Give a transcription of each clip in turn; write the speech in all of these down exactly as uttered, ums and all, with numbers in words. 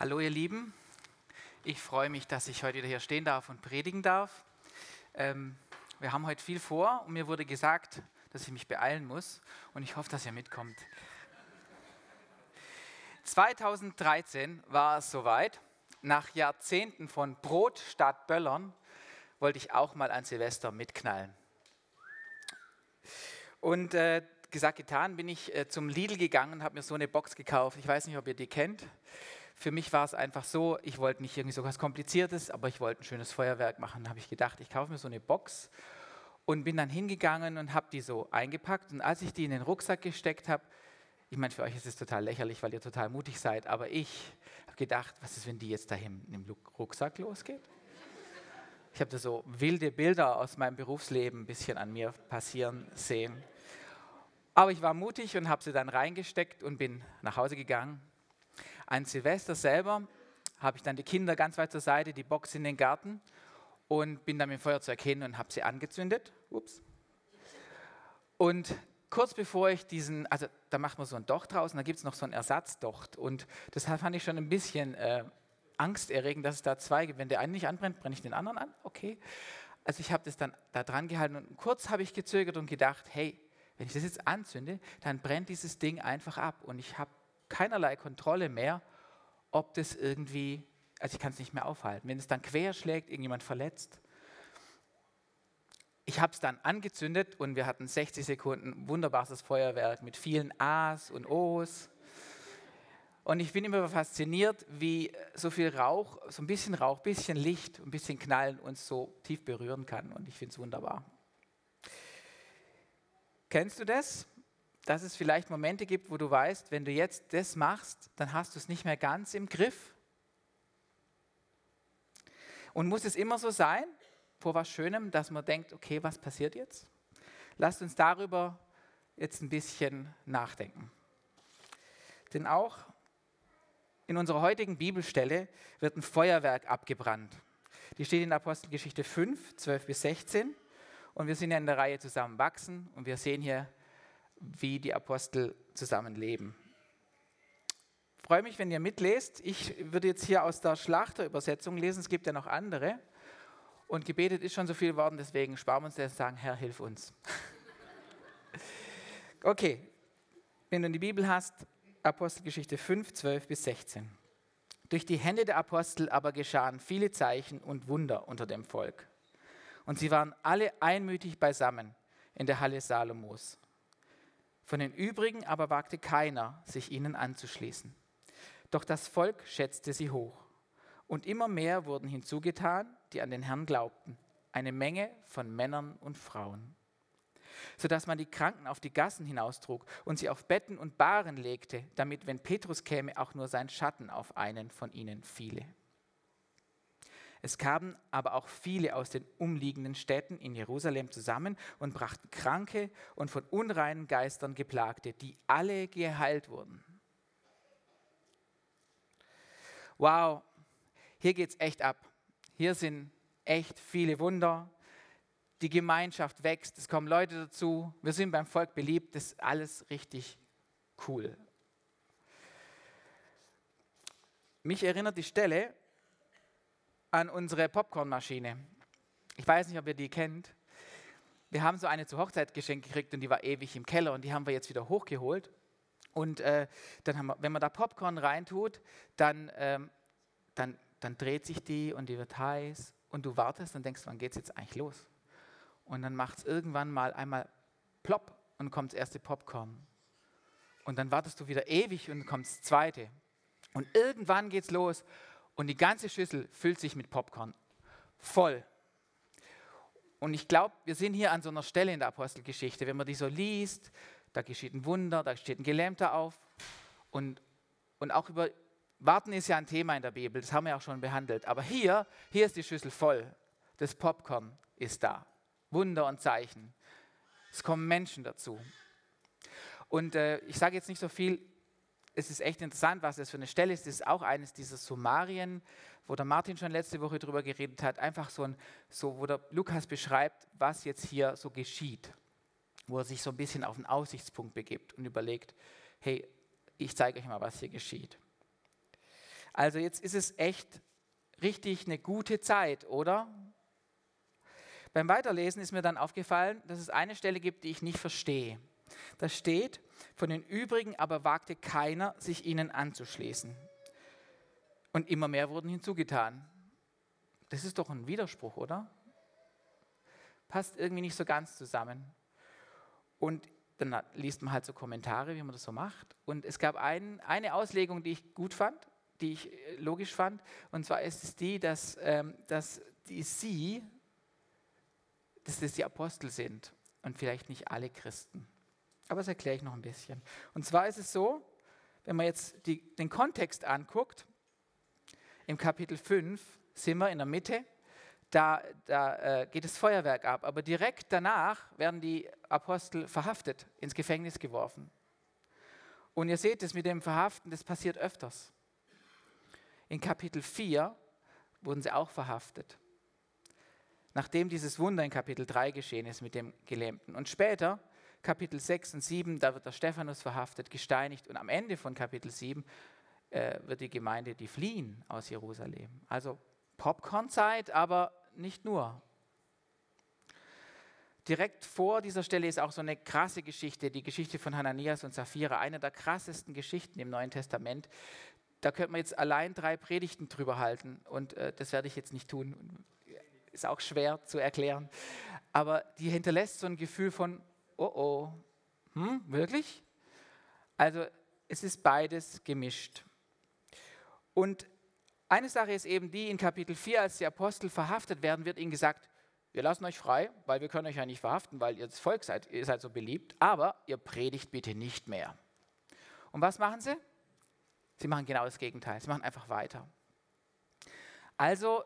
Hallo ihr Lieben, ich freue mich, dass ich heute wieder hier stehen darf und predigen darf. Ähm, wir haben heute viel vor und mir wurde gesagt, dass ich mich beeilen muss und ich hoffe, dass ihr mitkommt. zweitausenddreizehn war es soweit, nach Jahrzehnten von Brot statt Böllern wollte ich auch mal an Silvester mitknallen. Und äh, gesagt, getan, bin ich äh, zum Lidl gegangen und habe mir so eine Box gekauft. Ich weiß nicht, ob ihr die kennt. Für mich war es einfach so, ich wollte nicht irgendwie so was Kompliziertes, aber ich wollte ein schönes Feuerwerk machen. Da habe ich gedacht, ich kaufe mir so eine Box und bin dann hingegangen und habe die so eingepackt. Und als ich die in den Rucksack gesteckt habe, ich meine, für euch ist es total lächerlich, weil ihr total mutig seid, aber ich habe gedacht, was ist, wenn die jetzt da hinten im Rucksack losgeht? Ich habe da so wilde Bilder aus meinem Berufsleben ein bisschen an mir passieren sehen. Aber ich war mutig und habe sie dann reingesteckt und bin nach Hause gegangen. An Silvester selber habe ich dann die Kinder ganz weit zur Seite, die Box in den Garten und bin dann mit dem Feuerzeug hin und habe sie angezündet. Ups. Und kurz bevor ich diesen, also da macht man so ein Docht draus und da gibt es noch so ein Ersatzdocht und deshalb fand ich schon ein bisschen äh, angsterregend, dass es da zwei gibt. Wenn der eine nicht anbrennt, brenne ich den anderen an? Okay. Also ich habe das dann da dran gehalten und kurz habe ich gezögert und gedacht, hey, wenn ich das jetzt anzünde, dann brennt dieses Ding einfach ab und ich habe keinerlei Kontrolle mehr, ob das irgendwie, also ich kann es nicht mehr aufhalten, wenn es dann querschlägt, irgendjemand verletzt. Ich habe es dann angezündet und wir hatten sechzig Sekunden wunderbares Feuerwerk mit vielen A's und O's. Und ich bin immer fasziniert, wie so viel Rauch, so ein bisschen Rauch, ein bisschen Licht, ein bisschen Knallen uns so tief berühren kann und ich finde es wunderbar. Kennst du das? Dass es vielleicht Momente gibt, wo du weißt, wenn du jetzt das machst, dann hast du es nicht mehr ganz im Griff. Und muss es immer so sein, vor was Schönem, dass man denkt, okay, was passiert jetzt? Lasst uns darüber jetzt ein bisschen nachdenken. Denn auch in unserer heutigen Bibelstelle wird ein Feuerwerk abgebrannt. Die steht in Apostelgeschichte fünf, zwölf bis sechzehn. Und wir sind ja in der Reihe zusammen wachsen und wir sehen hier, wie die Apostel zusammenleben. Ich freue mich, wenn ihr mitlest. Ich würde jetzt hier aus der Schlachterübersetzung lesen, es gibt ja noch andere. Und gebetet ist schon so viel worden, deswegen sparen wir uns das und sagen, Herr, hilf uns. Okay, wenn du die Bibel hast, Apostelgeschichte fünf, zwölf bis sechzehn. Durch die Hände der Apostel aber geschahen viele Zeichen und Wunder unter dem Volk. Und sie waren alle einmütig beisammen in der Halle Salomos. Von den übrigen aber wagte keiner, sich ihnen anzuschließen. Doch das Volk schätzte sie hoch. Und immer mehr wurden hinzugetan, die an den Herrn glaubten. Eine Menge von Männern und Frauen. Sodass man die Kranken auf die Gassen hinaustrug und sie auf Betten und Bahren legte, damit, wenn Petrus käme, auch nur sein Schatten auf einen von ihnen fiele. Es kamen aber auch viele aus den umliegenden Städten in Jerusalem zusammen und brachten Kranke und von unreinen Geistern Geplagte, die alle geheilt wurden. Wow, hier geht's echt ab. Hier sind echt viele Wunder. Die Gemeinschaft wächst, es kommen Leute dazu. Wir sind beim Volk beliebt, das ist alles richtig cool. Mich erinnert die Stelle an unsere Popcornmaschine. Ich weiß nicht, ob ihr die kennt. Wir haben so eine zur Hochzeit geschenkt gekriegt und die war ewig im Keller und die haben wir jetzt wieder hochgeholt. Und äh, dann haben wir, wenn man da Popcorn reintut, dann, ähm, dann, dann dreht sich die und die wird heiß und du wartest und denkst, wann geht es jetzt eigentlich los? Und dann macht es irgendwann mal einmal plopp und kommt das erste Popcorn. Und dann wartest du wieder ewig und kommt das zweite. Und irgendwann geht es los. Und die ganze Schüssel füllt sich mit Popcorn. Voll. Und ich glaube, wir sind hier an so einer Stelle in der Apostelgeschichte. Wenn man die so liest, da geschieht ein Wunder, da steht ein Gelähmter auf. Und, und auch über Warten ist ja ein Thema in der Bibel, das haben wir auch schon behandelt. Aber hier, hier ist die Schüssel voll. Das Popcorn ist da. Wunder und Zeichen. Es kommen Menschen dazu. Und äh, ich sage jetzt nicht so viel. Es ist echt interessant, was das für eine Stelle ist. Das ist auch eines dieser Summarien, wo der Martin schon letzte Woche drüber geredet hat. Einfach so, ein, so wo der Lukas beschreibt, was jetzt hier so geschieht. Wo er sich so ein bisschen auf den Aussichtspunkt begibt und überlegt, hey, ich zeige euch mal, was hier geschieht. Also jetzt ist es echt richtig eine gute Zeit, oder? Beim Weiterlesen ist mir dann aufgefallen, dass es eine Stelle gibt, die ich nicht verstehe. Da steht, von den übrigen aber wagte keiner, sich ihnen anzuschließen. Und immer mehr wurden hinzugetan. Das ist doch ein Widerspruch, oder? Passt irgendwie nicht so ganz zusammen. Und dann liest man halt so Kommentare, wie man das so macht. Und es gab ein, eine Auslegung, die ich gut fand, die ich logisch fand. Und zwar ist es die, dass, ähm, dass die sie, dass das die Apostel sind und vielleicht nicht alle Christen. Aber das erkläre ich noch ein bisschen. Und zwar ist es so, wenn man jetzt die, den Kontext anguckt, im Kapitel fünf sind wir in der Mitte, da, da äh, geht das Feuerwerk ab. Aber direkt danach werden die Apostel verhaftet, ins Gefängnis geworfen. Und ihr seht es mit dem Verhaften, das passiert öfters. In Kapitel vier wurden sie auch verhaftet, nachdem dieses Wunder in Kapitel drei geschehen ist mit dem Gelähmten. Und später, Kapitel sechs und sieben, da wird der Stephanus verhaftet, gesteinigt. Und am Ende von Kapitel sieben äh, wird die Gemeinde, die fliehen aus Jerusalem. Also Popcorn-Zeit, aber nicht nur. Direkt vor dieser Stelle ist auch so eine krasse Geschichte, die Geschichte von Hananias und Sapphira, eine der krassesten Geschichten im Neuen Testament. Da könnte man jetzt allein drei Predigten drüber halten und äh, das werde ich jetzt nicht tun. Ist auch schwer zu erklären. Aber die hinterlässt so ein Gefühl von, oh oh, hm, wirklich? Also es ist beides gemischt. Und eine Sache ist eben die, in Kapitel vier, als die Apostel verhaftet werden, wird ihnen gesagt, wir lassen euch frei, weil wir können euch ja nicht verhaften, weil ihr das Volk seid, ihr seid so beliebt, aber ihr predigt bitte nicht mehr. Und was machen sie? Sie machen genau das Gegenteil, sie machen einfach weiter. Also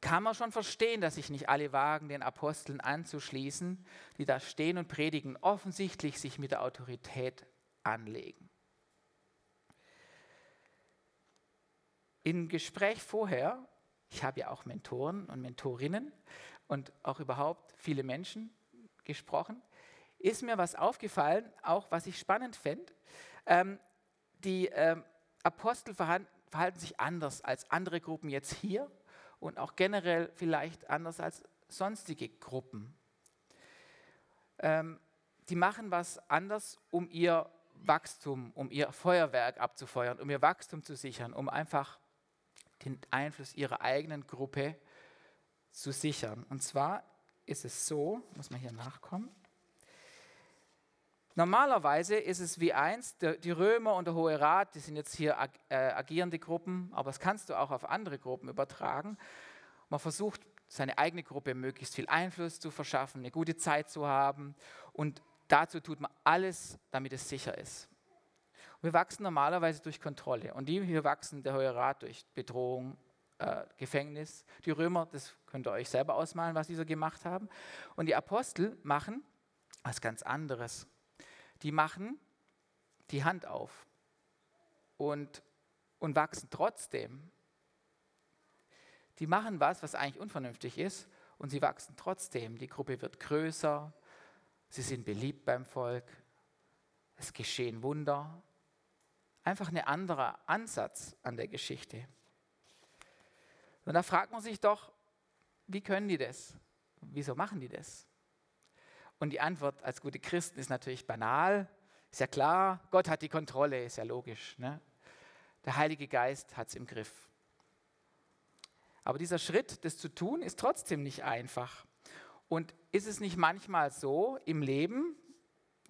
kann man schon verstehen, dass sich nicht alle wagen, den Aposteln anzuschließen, die da stehen und predigen, offensichtlich sich mit der Autorität anlegen. Im Gespräch vorher, ich habe ja auch Mentoren und Mentorinnen und auch überhaupt viele Menschen gesprochen, ist mir was aufgefallen, auch was ich spannend fände, ähm, die ähm, Apostel verhalten sich anders als andere Gruppen jetzt hier und auch generell vielleicht anders als sonstige Gruppen. Ähm, die machen was anders, um ihr Wachstum, um ihr Feuerwerk abzufeuern, um ihr Wachstum zu sichern, um einfach den Einfluss ihrer eigenen Gruppe zu sichern. Und zwar ist es so, muss man hier nachkommen, normalerweise ist es wie einst, die Römer und der Hohe Rat, die sind jetzt hier ag- äh, agierende Gruppen, aber das kannst du auch auf andere Gruppen übertragen. Man versucht, seine eigene Gruppe möglichst viel Einfluss zu verschaffen, eine gute Zeit zu haben und dazu tut man alles, damit es sicher ist. Und wir wachsen normalerweise durch Kontrolle und die hier wachsen, der Hohe Rat, durch Bedrohung, äh, Gefängnis. Die Römer, das könnt ihr euch selber ausmalen, was die so gemacht haben. Und die Apostel machen was ganz anderes. Die machen die Hand auf und, und wachsen trotzdem. Die machen was, was eigentlich unvernünftig ist, und sie wachsen trotzdem. Die Gruppe wird größer, sie sind beliebt beim Volk, es geschehen Wunder. Einfach ein anderer Ansatz an der Geschichte. Und da fragt man sich doch, wie können die das? Wieso machen die das? Und die Antwort als gute Christen ist natürlich banal, ist ja klar, Gott hat die Kontrolle, ist ja logisch, ne? Der Heilige Geist hat es im Griff. Aber dieser Schritt, das zu tun, ist trotzdem nicht einfach. Und ist es nicht manchmal so im Leben,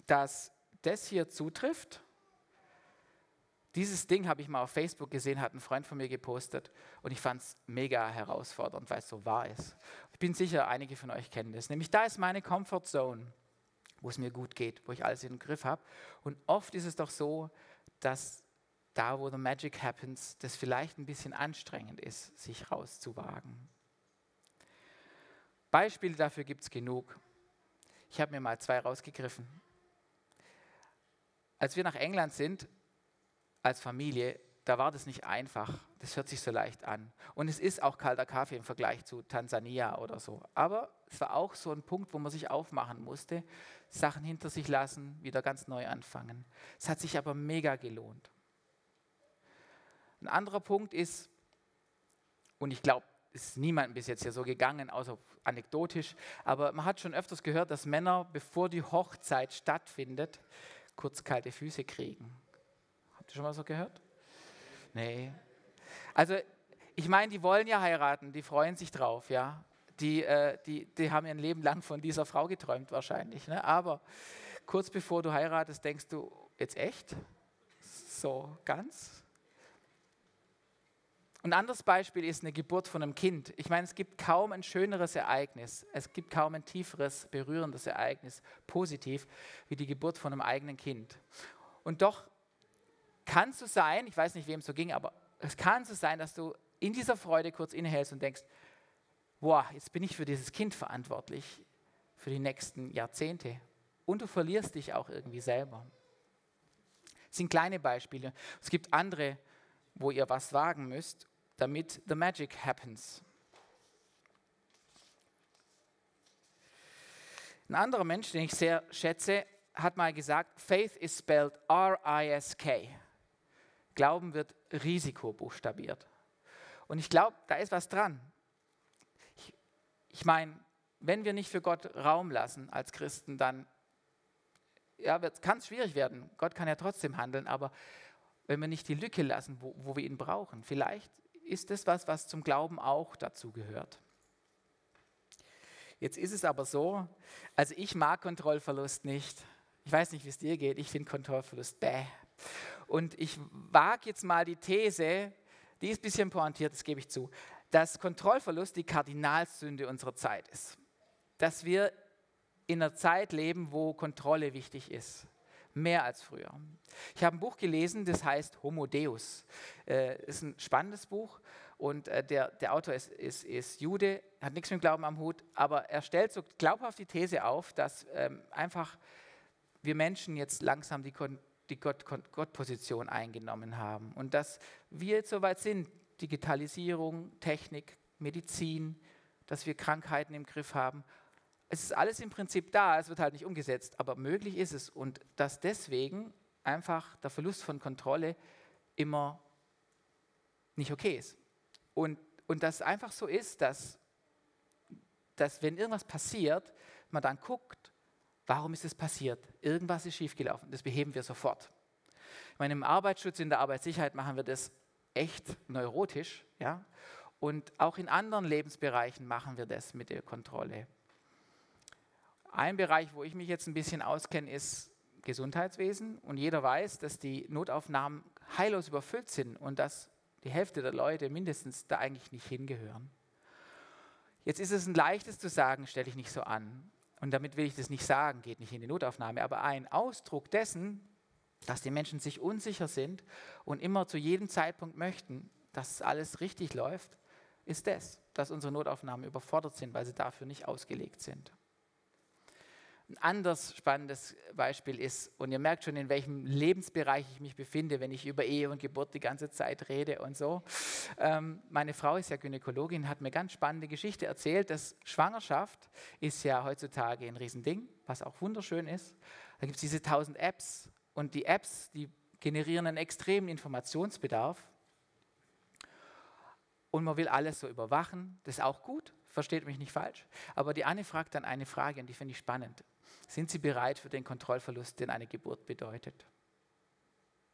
dass das hier zutrifft? Dieses Ding habe ich mal auf Facebook gesehen, hat ein Freund von mir gepostet und ich fand es mega herausfordernd, weil es so wahr ist. Ich bin sicher, einige von euch kennen das. Nämlich da ist meine Comfortzone, wo es mir gut geht, wo ich alles in den Griff habe. Und oft ist es doch so, dass da, wo the magic happens, das vielleicht ein bisschen anstrengend ist, sich rauszuwagen. Beispiele dafür gibt es genug. Ich habe mir mal zwei rausgegriffen. Als wir nach England sind, als Familie, da war das nicht einfach. Das hört sich so leicht an. Und es ist auch kalter Kaffee im Vergleich zu Tansania oder so. Aber es war auch so ein Punkt, wo man sich aufmachen musste, Sachen hinter sich lassen, wieder ganz neu anfangen. Es hat sich aber mega gelohnt. Ein anderer Punkt ist, und ich glaube, es ist niemandem bis jetzt hier so gegangen, außer anekdotisch, aber man hat schon öfters gehört, dass Männer, bevor die Hochzeit stattfindet, kurz kalte Füße kriegen. Habt ihr schon mal so gehört? Nee. Also ich meine, die wollen ja heiraten, die freuen sich drauf, ja. Die, äh, die, die haben ihr Leben lang von dieser Frau geträumt wahrscheinlich, ne? Aber kurz bevor du heiratest, denkst du, jetzt echt? So ganz? Ein anderes Beispiel ist eine Geburt von einem Kind. Ich meine, es gibt kaum ein schöneres Ereignis, es gibt kaum ein tieferes, berührendes Ereignis, positiv, wie die Geburt von einem eigenen Kind. Und doch kann es so sein, ich weiß nicht, wem es so ging, aber es kann so sein, dass du in dieser Freude kurz innehältst und denkst, boah, jetzt bin ich für dieses Kind verantwortlich, für die nächsten Jahrzehnte. Und du verlierst dich auch irgendwie selber. Das sind kleine Beispiele. Es gibt andere, wo ihr was wagen müsst, damit the magic happens. Ein anderer Mensch, den ich sehr schätze, hat mal gesagt, Faith is spelled R I S K. Glauben wird Risiko buchstabiert. Und ich glaube, da ist was dran. Ich, ich meine, wenn wir nicht für Gott Raum lassen als Christen, dann ja, kann es schwierig werden. Gott kann ja trotzdem handeln, aber wenn wir nicht die Lücke lassen, wo, wo wir ihn brauchen. Vielleicht ist das was, was zum Glauben auch dazu gehört. Jetzt ist es aber so, also ich mag Kontrollverlust nicht. Ich weiß nicht, wie es dir geht, ich finde Kontrollverlust bäh. Und ich wage jetzt mal die These, die ist ein bisschen pointiert, das gebe ich zu, dass Kontrollverlust die Kardinalssünde unserer Zeit ist. Dass wir in einer Zeit leben, wo Kontrolle wichtig ist. Mehr als früher. Ich habe ein Buch gelesen, das heißt Homo Deus. Äh, ist ein spannendes Buch und äh, der, der Autor ist, ist, ist Jude, hat nichts mit Glauben am Hut, aber er stellt so glaubhaft die These auf, dass ähm, einfach wir Menschen jetzt langsam die, Kon- die Gott- Kon- Gottposition eingenommen haben und dass wir jetzt soweit sind, Digitalisierung, Technik, Medizin, dass wir Krankheiten im Griff haben. Es ist alles im Prinzip da, es wird halt nicht umgesetzt, aber möglich ist es. Und dass deswegen einfach der Verlust von Kontrolle immer nicht okay ist. Und, und dass es einfach so ist, dass, dass wenn irgendwas passiert, man dann guckt, warum ist es passiert? Irgendwas ist schiefgelaufen, das beheben wir sofort. Ich meine, im Arbeitsschutz, in der Arbeitssicherheit machen wir das echt neurotisch, ja? Und auch in anderen Lebensbereichen machen wir das mit der Kontrolle. Ein Bereich, wo ich mich jetzt ein bisschen auskenne, ist Gesundheitswesen. Und jeder weiß, dass die Notaufnahmen heillos überfüllt sind und dass die Hälfte der Leute mindestens da eigentlich nicht hingehören. Jetzt ist es ein leichtes zu sagen, stelle ich nicht so an. Und damit will ich das nicht sagen, geht nicht in die Notaufnahme. Aber ein Ausdruck dessen, dass die Menschen sich unsicher sind und immer zu jedem Zeitpunkt möchten, dass alles richtig läuft, ist das, dass unsere Notaufnahmen überfordert sind, weil sie dafür nicht ausgelegt sind. Ein anderes spannendes Beispiel ist, und ihr merkt schon, in welchem Lebensbereich ich mich befinde, wenn ich über Ehe und Geburt die ganze Zeit rede und so. Ähm, meine Frau ist ja Gynäkologin, hat mir ganz spannende Geschichte erzählt, dass Schwangerschaft ist ja heutzutage ein Riesending, was auch wunderschön ist. Da gibt es diese tausend Apps und die Apps, die generieren einen extremen Informationsbedarf und man will alles so überwachen, das ist auch gut. Versteht mich nicht falsch, aber die Anne fragt dann eine Frage und die finde ich spannend. Sind Sie bereit für den Kontrollverlust, den eine Geburt bedeutet?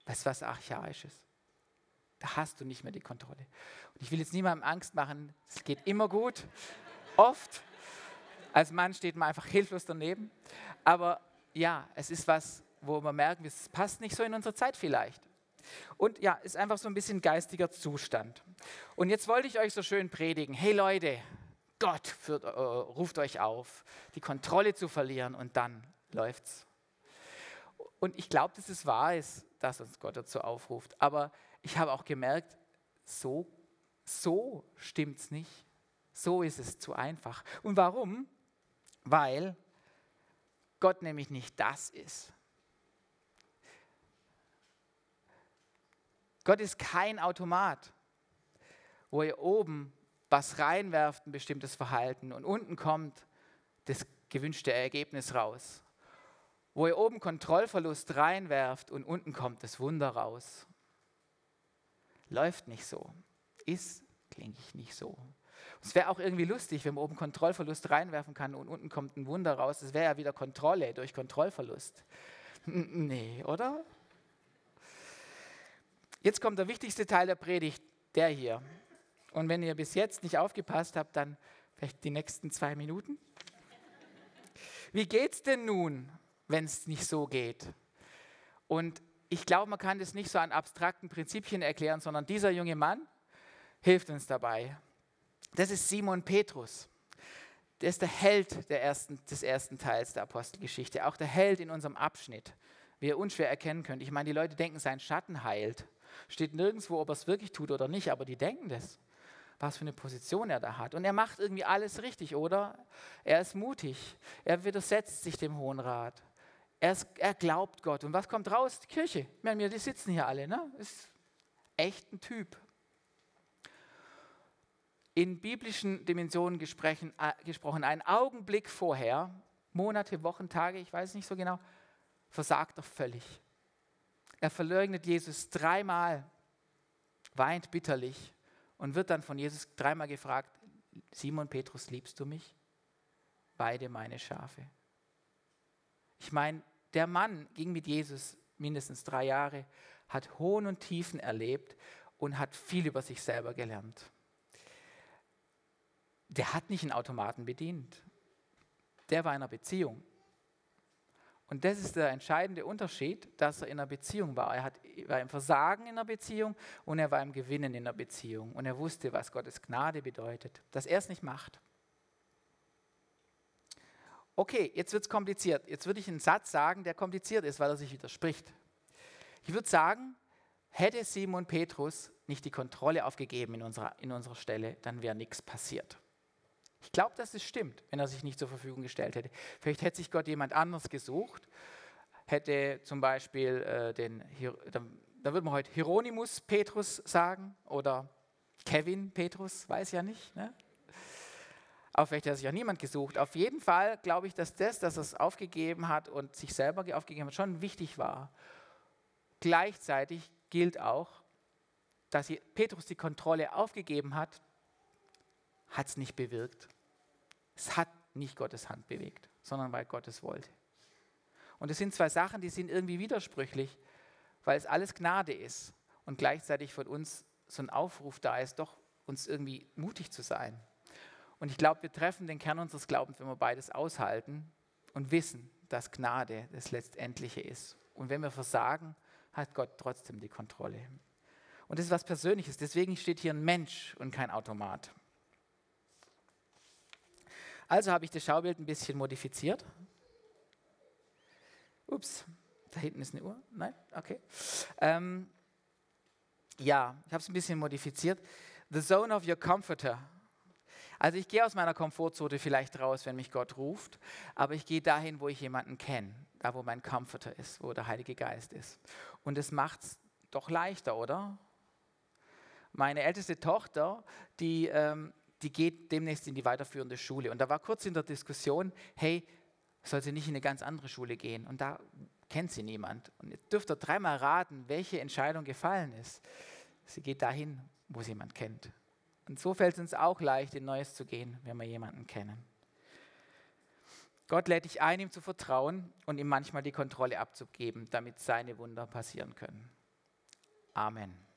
Das ist was Archaisches. Da hast du nicht mehr die Kontrolle. Und ich will jetzt niemandem Angst machen, es geht immer gut, oft. Als Mann steht man einfach hilflos daneben. Aber ja, es ist was, wo wir merken, es passt nicht so in unsere Zeit vielleicht. Und ja, ist einfach so ein bisschen geistiger Zustand. Und jetzt wollte ich euch so schön predigen, hey Leute, Gott führt, äh, ruft euch auf, die Kontrolle zu verlieren und dann läuft's. Und ich glaube, dass es wahr ist, dass uns Gott dazu aufruft. Aber ich habe auch gemerkt, so, so stimmt's nicht. So ist es zu einfach. Und warum? Weil Gott nämlich nicht das ist. Gott ist kein Automat, wo ihr oben was reinwerft, ein bestimmtes Verhalten und unten kommt das gewünschte Ergebnis raus. Wo ihr oben Kontrollverlust reinwerft und unten kommt das Wunder raus. Läuft nicht so. Ist klinge ich nicht so. Es wäre auch irgendwie lustig, wenn man oben Kontrollverlust reinwerfen kann und unten kommt ein Wunder raus. Es wäre ja wieder Kontrolle durch Kontrollverlust. N- nee, oder? Jetzt kommt der wichtigste Teil der Predigt, der hier. Und wenn ihr bis jetzt nicht aufgepasst habt, dann vielleicht die nächsten zwei Minuten. Wie geht's denn nun, wenn es nicht so geht? Und ich glaube, man kann das nicht so an abstrakten Prinzipien erklären, sondern dieser junge Mann hilft uns dabei. Das ist Simon Petrus. Der ist der Held der ersten, des ersten Teils der Apostelgeschichte, auch der Held in unserem Abschnitt, wie ihr unschwer erkennen könnt. Ich meine, die Leute denken, sein Schatten heilt. Steht nirgendwo, ob er es wirklich tut oder nicht, aber die denken das, was für eine Position er da hat. Und er macht irgendwie alles richtig, oder? Er ist mutig, er widersetzt sich dem Hohen Rat, er, ist, er glaubt Gott. Und was kommt raus? Die Kirche. Ich meine, die sitzen hier alle, ne? Ist echt ein Typ. In biblischen Dimensionen gesprochen, einen Augenblick vorher, Monate, Wochen, Tage, ich weiß nicht so genau, versagt er völlig. Er verleugnet Jesus dreimal, weint bitterlich und wird dann von Jesus dreimal gefragt, Simon Petrus, liebst du mich? Weide meine Schafe. Ich meine, der Mann ging mit Jesus mindestens drei Jahre, hat Hohen und Tiefen erlebt und hat viel über sich selber gelernt. Der hat nicht einen Automaten bedient. Der war in einer Beziehung. Und das ist der entscheidende Unterschied, dass er in einer Beziehung war. Er hat, war im Versagen in einer Beziehung und er war im Gewinnen in einer Beziehung. Und er wusste, was Gottes Gnade bedeutet, dass er es nicht macht. Okay, jetzt wird es kompliziert. Jetzt würde ich einen Satz sagen, der kompliziert ist, weil er sich widerspricht. Ich würde sagen, hätte Simon Petrus nicht die Kontrolle aufgegeben in unserer, in unserer Stelle, dann wäre nichts passiert. Ich glaube, dass es stimmt, wenn er sich nicht zur Verfügung gestellt hätte. Vielleicht hätte sich Gott jemand anders gesucht, hätte zum Beispiel äh, den, da würde man heute Hieronymus Petrus sagen oder Kevin Petrus, weiß ja nicht. Ne? Aber vielleicht hätte sich auch niemand gesucht. Auf jeden Fall glaube ich, dass das, dass er es aufgegeben hat und sich selber aufgegeben hat, schon wichtig war. Gleichzeitig gilt auch, dass Petrus die Kontrolle aufgegeben hat, hat es nicht bewirkt. Es hat nicht Gottes Hand bewegt, sondern weil Gott es wollte. Und es sind zwei Sachen, die sind irgendwie widersprüchlich, weil es alles Gnade ist und gleichzeitig von uns so ein Aufruf da ist, doch uns irgendwie mutig zu sein. Und ich glaube, wir treffen den Kern unseres Glaubens, wenn wir beides aushalten und wissen, dass Gnade das Letztendliche ist. Und wenn wir versagen, hat Gott trotzdem die Kontrolle. Und das ist was Persönliches, deswegen steht hier ein Mensch und kein Automat. Also habe ich das Schaubild ein bisschen modifiziert. Ups, da hinten ist eine Uhr. Nein? Okay. Ähm, ja, ich habe es ein bisschen modifiziert. The zone of your comforter. Also ich gehe aus meiner Komfortzone vielleicht raus, wenn mich Gott ruft, aber ich gehe dahin, wo ich jemanden kenne, da wo mein Comforter ist, wo der Heilige Geist ist. Und das macht es doch leichter, oder? Meine älteste Tochter, die... Ähm, die geht demnächst in die weiterführende Schule. Und da war kurz in der Diskussion, hey, soll sie nicht in eine ganz andere Schule gehen? Und da kennt sie niemand. Und jetzt dürft ihr dreimal raten, welche Entscheidung gefallen ist. Sie geht dahin, wo sie jemand kennt. Und so fällt es uns auch leicht, in Neues zu gehen, wenn wir jemanden kennen. Gott lädt dich ein, ihm zu vertrauen und ihm manchmal die Kontrolle abzugeben, damit seine Wunder passieren können. Amen.